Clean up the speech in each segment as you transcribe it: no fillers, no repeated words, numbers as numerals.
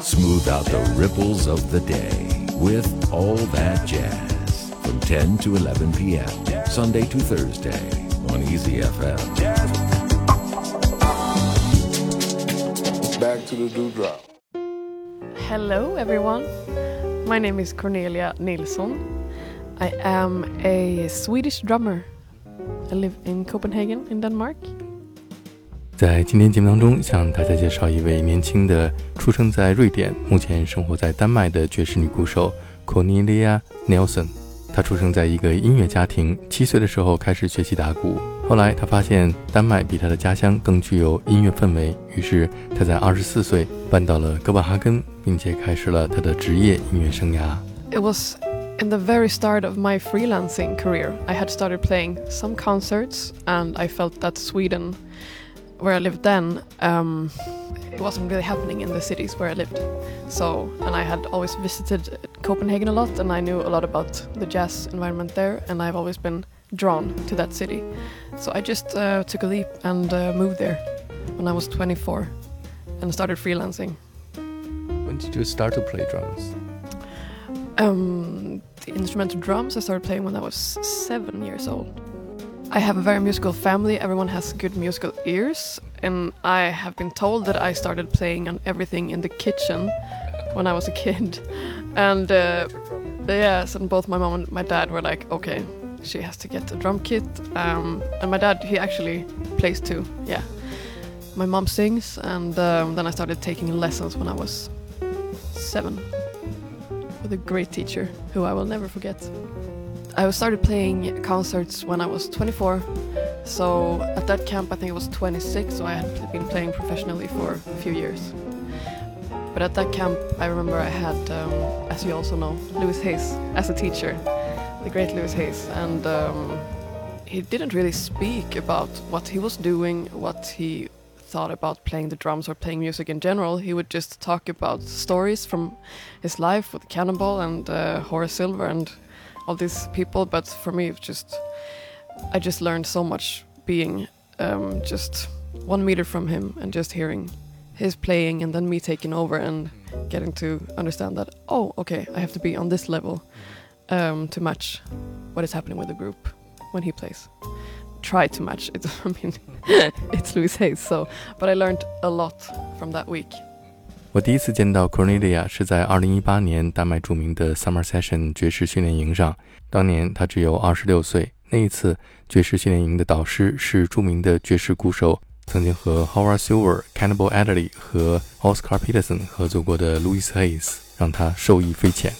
Smooth out the ripples of the day with All That Jazz from 10 to 11 p.m. Sunday to Thursday on EZFM. Back to the dewdrop. Hello everyone. My name is Cornelia Nilsson. I am a Swedish drummer. I live in Copenhagen in Denmark. 在今天节目当中，向大家介绍一位年轻的出生在瑞典，目前生活在丹麦的爵士女鼓手 Cornelia Nilsson。她出生在一个音乐家庭，7岁的时候开始学习打鼓。后来她发现丹麦比她的家乡更具有音乐氛围，于是她在24岁搬到了哥本哈根，并且开始了她的职业音乐生涯。It was in the very start of my freelancing career. I had started playing some concerts, and I felt that Sweden.Where I lived then, it wasn't really happening in the cities where I lived. So, and I had always visited Copenhagen a lot, and I knew a lot about the jazz environment there, and I've always been drawn to that city. So I just took a leap and moved there when I was 24 and started freelancing. When did you start to play drums? The instrumental drums I started playing when I was 7 years old.I have a very musical family, everyone has good musical ears, and I have been told that I started playing on everything in the kitchen when I was a kid. And yes, and both my mom and my dad were like, okay, she has to get a drum kit. And my dad, he actually plays too, yeah. My mom sings, and then I started taking lessons when I was 7 with a great teacher who I will never forget.I started playing concerts when I was 24, so at that camp I think it was 26, so I had been playing professionally for a few years. But at that camp I remember I had, as you also know, Louis Hayes as a teacher, the great Louis Hayes, and he didn't really speak about what he was doing, what he thought about playing the drums or playing music in general. He would just talk about stories from his life with Cannonball and Horace Silver and...all these people, but for me it's just, I just learned so much being just 1 meter from him and just hearing his playing and then me taking over and getting to understand that, oh, okay, I have to be on this level to match what is happening with the group when he plays. Try to match, it's Louis Hayes, so, but I learned a lot from that week.我第一次见到 Cornelia 是在2018年丹麦著名的 Summer Session 爵士训练营上，当年她只有26岁。那一次爵士训练营的导师是著名的爵士鼓手，曾经和 Howard Silver、Cannibal Adderley 和 Oscar Peterson 合作过的 Louis Hayes， 让她受益匪浅。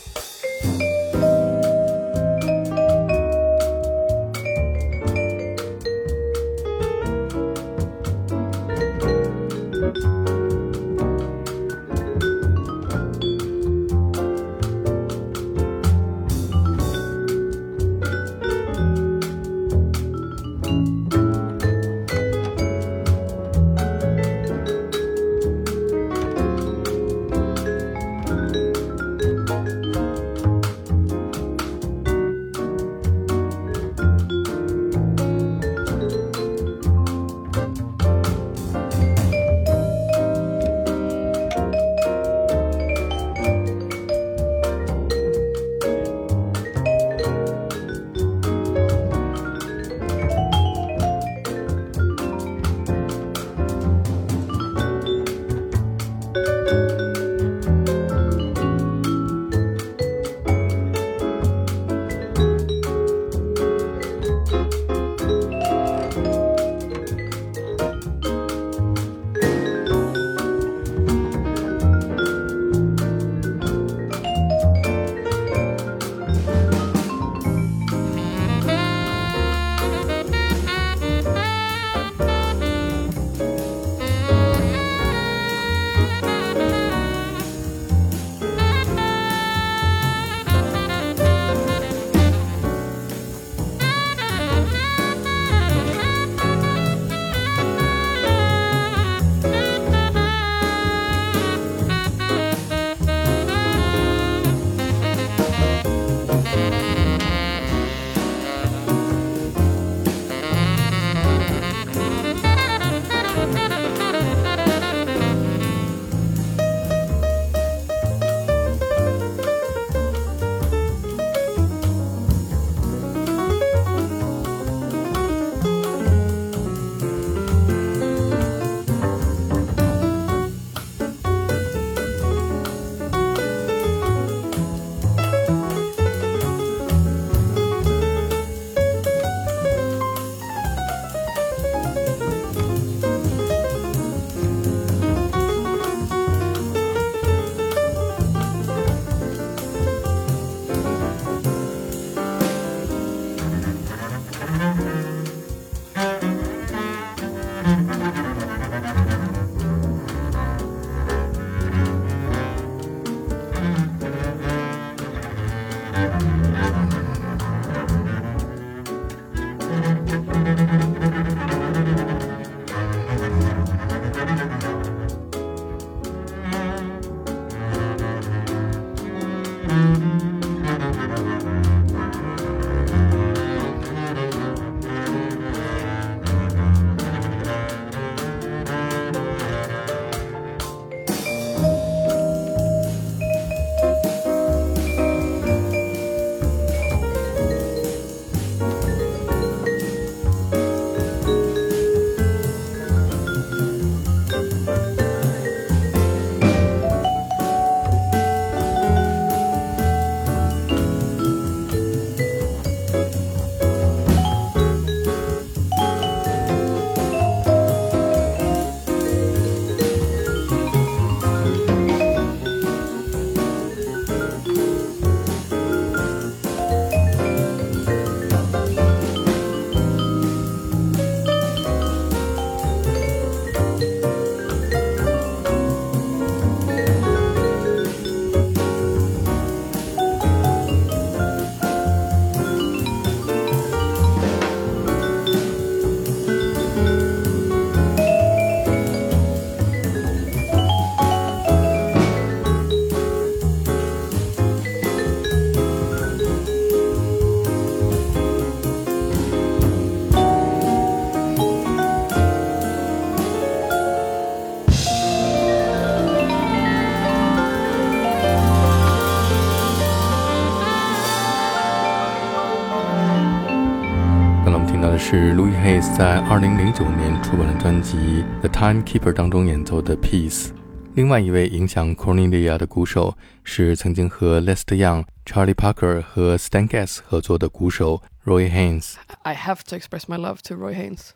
是 Louis Hayes 在2009年出版的专辑《The Timekeeper》当中演奏的 Piece。 另外一位影响 Cornelia 的鼓手是曾经和 Lester Young、Charlie Parker 和 Stan Getz 合作的鼓手 Roy Haynes。 I have to express my love to Roy Haynes,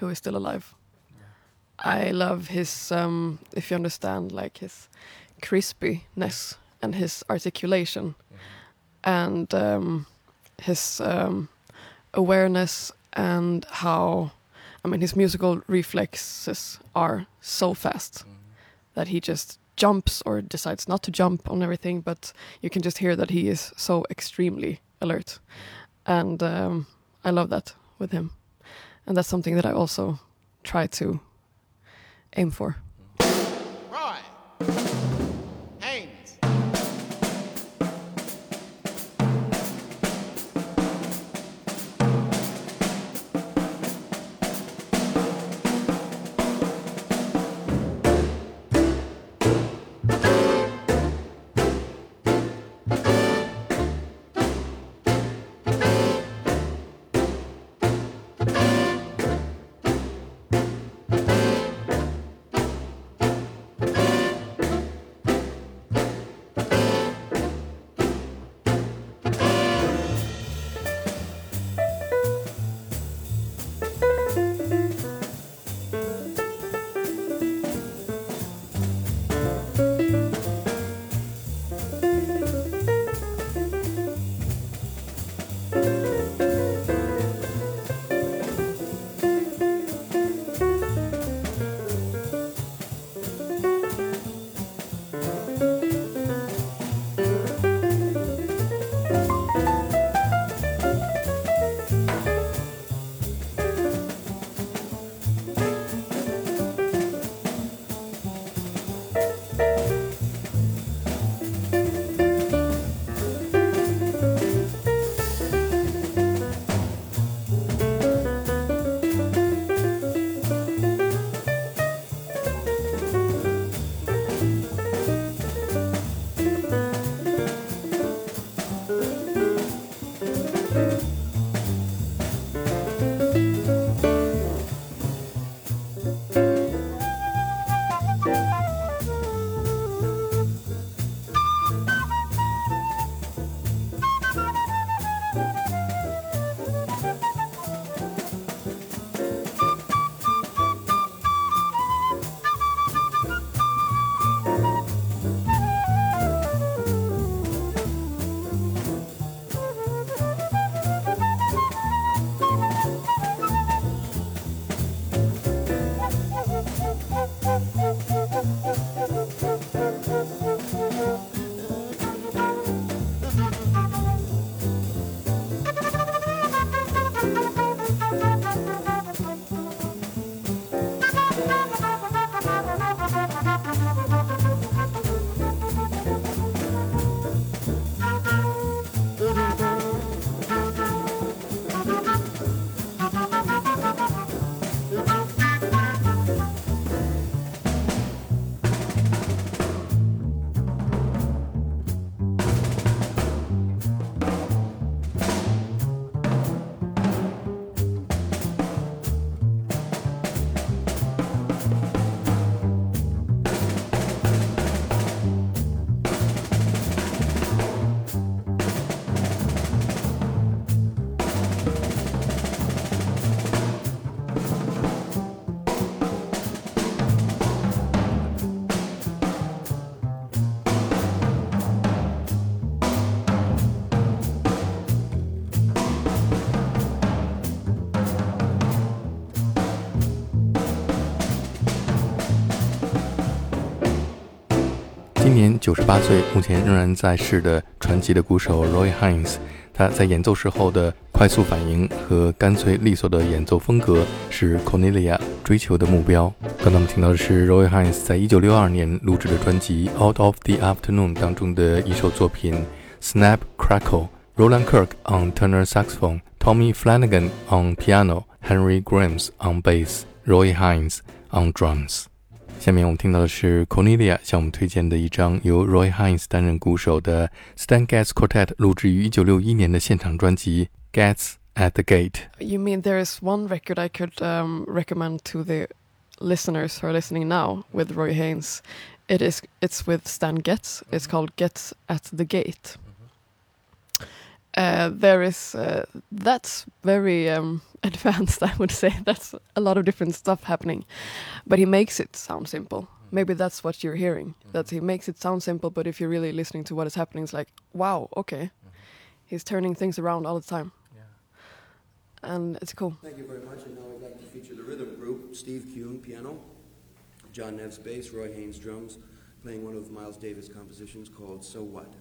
who is still alive. I love his, if you understand, like his crispiness and his articulation and his awareness and how, I mean, his musical reflexes are so fast that he just jumps or decides not to jump on everything, but you can just hear that he is so extremely alert. And I love that with him. And that's something that I also try to aim for. Roy Haynes.98岁，目前仍然在世的传奇的鼓手 Roy Haynes， 他在演奏时候的快速反应和干脆利索的演奏风格是 Cornelia 追求的目标。刚才我们听到的是 Roy Haynes 在1962年录制的专辑《Out of the Afternoon》当中的一首作品 Snap Crackle， Roland Kirk on tenor saxophone， Tommy Flanagan on piano， Henry Grimes on bass， Roy Haynes on drums。下面我们听到的是 Cornelia 向我们推荐的一张由 Roy Haynes 担任鼓手的 Stan Getz Quartet 录制于1961年的现场专辑 Getz at the Gate. You mean there is one record I could recommend to the listeners who are listening now with Roy Haynes. It's with Stan Getz. Mm-hmm. It's called Getz at the Gate. Mm-hmm. That's very advanced, I would say. That's a lot of different stuff happening. But he makes it sound simple. Maybe that's what you're hearing, that he makes it sound simple, but if you're really listening to what is happening, it's like, wow, okay. He's turning things around all the time. Yeah. And it's cool. Thank you very much. And now I'd like to feature the rhythm group, Steve Kuhn, piano, John Neff bass, Roy Haynes drums, playing one of Miles Davis' compositions called So What?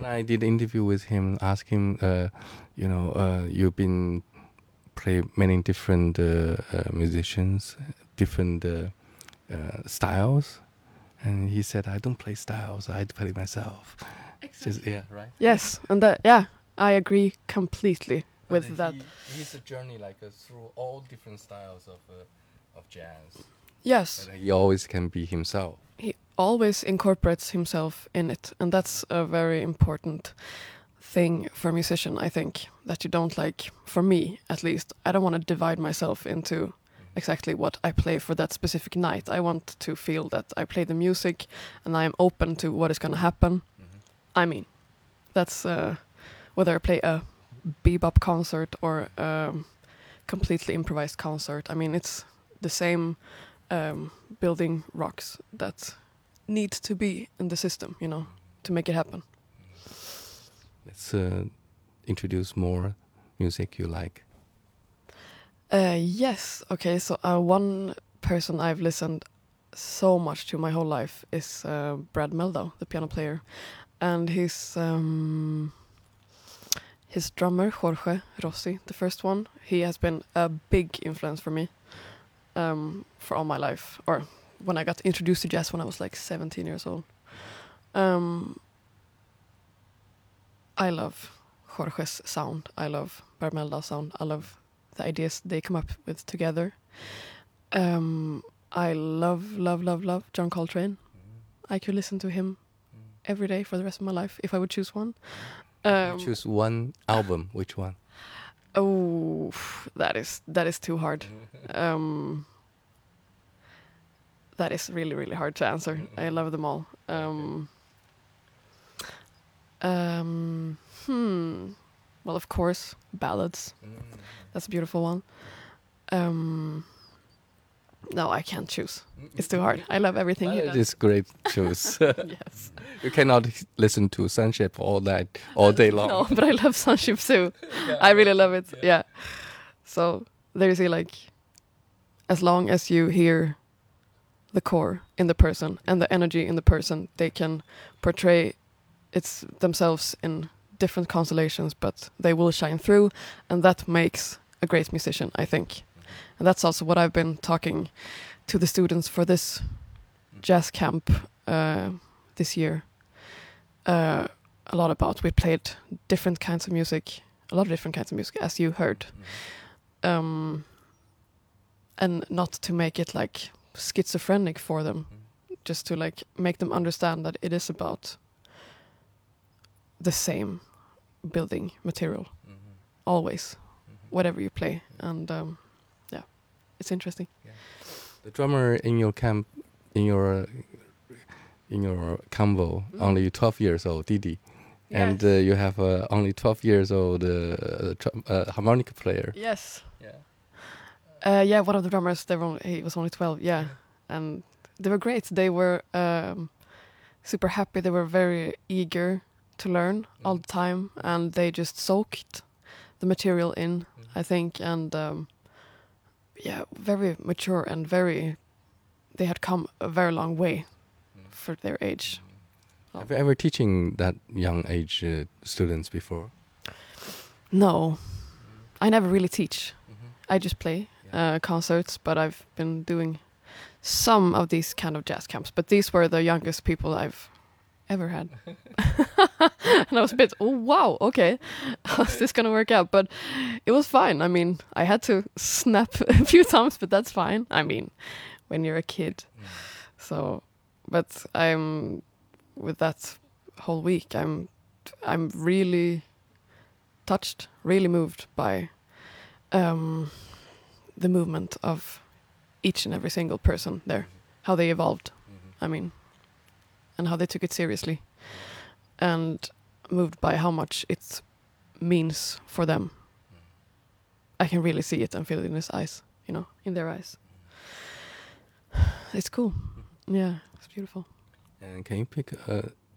When I did interview with him, ask him, you've been play many different musicians, different styles, and he said, "I don't play styles. I play myself." Exactly. Just, yeah. Right. Yes, and that. Yeah, I agree completely with that. He's a journey like through all different styles of jazz. Yes. But he always can be himself. He always incorporates himself in it, and that's a very important thing for a musician, I think, that you don't like, for me at least, I don't want to divide myself into exactly what I play for that specific night. I want to feel that I play the music and I am open to what is going to happen. Mm-hmm. I mean, that's whether I play a bebop concert or a completely improvised concert. I mean, it's the same building rocks that need to be in the system, you know, to make it happen. Let's introduce more music you like. Yes, okay, so one person I've listened so much to my whole life is Brad Mehldau, the piano player, and his drummer, Jorge Rossi, the first one, he has been a big influence for me for all my life, or when I got introduced to jazz when I was like 17 years old. I love Jorge's sound. I love Brad Meldau's sound. I love the ideas they come up with together. I love John Coltrane. I could listen to him every day for the rest of my life if I would choose one. Choose one album. Which one? Oh, that is too hard. That is really, really hard to answer. I love them all. Well, of course, ballads. That's a beautiful one. No, I can't choose. It's too hard. I love everything he does. It's great choice. Yes. You cannot listen to Sunship all night, all day long. No, but I love Sunship too. Yeah. I really love it. Yeah. So there's as long as you hear the core in the person and the energy in the person, they can portray it's themselves in different constellations, but they will shine through, and that makes a great musician, I think. And that's also what I've been talking to the students for this jazz camp this year a lot about. We played different kinds of music, as you heard. And not to make it schizophrenic for them, just to make them understand that it is about the same building material, always, whatever you play. And it's interesting. Yeah. The drummer in your camp, in your combo, only 12 years old, Didi. Yes. And you have only 12 years old harmonica player. Yes. Yeah. One of the drummers, he was only 12, yeah. And they were great. They were super happy. They were very eager to learn all the time, and they just soaked the material in, I think, and very mature and they had come a very long way for their age. So. Have you ever teaching that young age students before? No, I never really teach. I just play concerts, but I've been doing some of these kind of jazz camps, but these were the youngest people I've ever had. And I was a bit, oh wow, okay, how's this gonna work out? But it was fine. I mean, I had to snap a few times, but that's fine. I mean, when you're a kid. So, but I'm with that whole week, I'm really touched, really moved by the movement of each and every single person there, how they evolved. I mean, and how they took it seriously, and moved by how much it means for them. I can really see it and feel it in his eyes, in their eyes. It's cool. Yeah, it's beautiful. And can you pick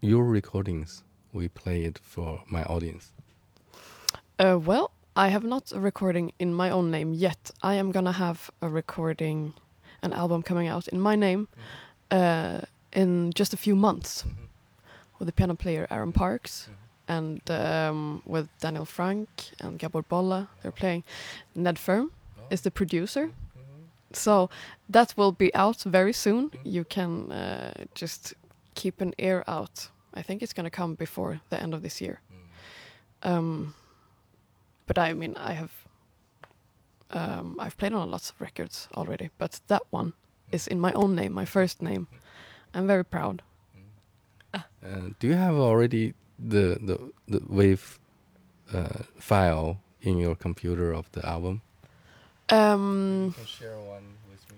your recordings? We play it for my audience. Well, I have not a recording in my own name yet. I am going to have a recording, an album coming out in my name, in just a few months with the piano player Aaron Parks and with Daniel Frank and Gabor Bolla, they're playing. Ned Firm is the producer. Mm-hmm. So that will be out very soon. Mm-hmm. You can just keep an ear out. I think it's going to come before the end of this year. Mm. But I mean, I have I've played on lots of records already, but that one is in my own name, my first name. I'm very proud. Do you have already the WAV file in your computer of the album? You can share one with me.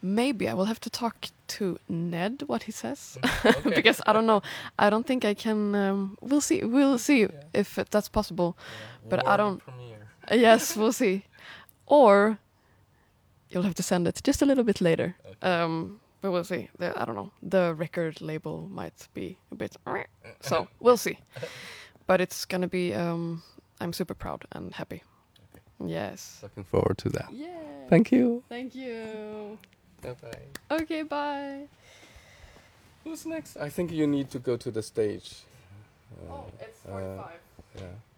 Maybe I will have to talk to Ned what he says because I don't know. I don't think I can. We'll see. We'll see if that's possible. Yeah. But I don't. Premiere. Yes, we'll see. Or you'll have to send it just a little bit later. Okay. But we'll see. I don't know. The record label might be a bit. So we'll see. But it's gonna be. I'm super proud and happy. Okay. Yes. Looking forward to that. Yeah. Thank you. Thank you. Bye. Okay, bye. Who's next? I think you need to go to the stage. Oh, it's 45. Yeah.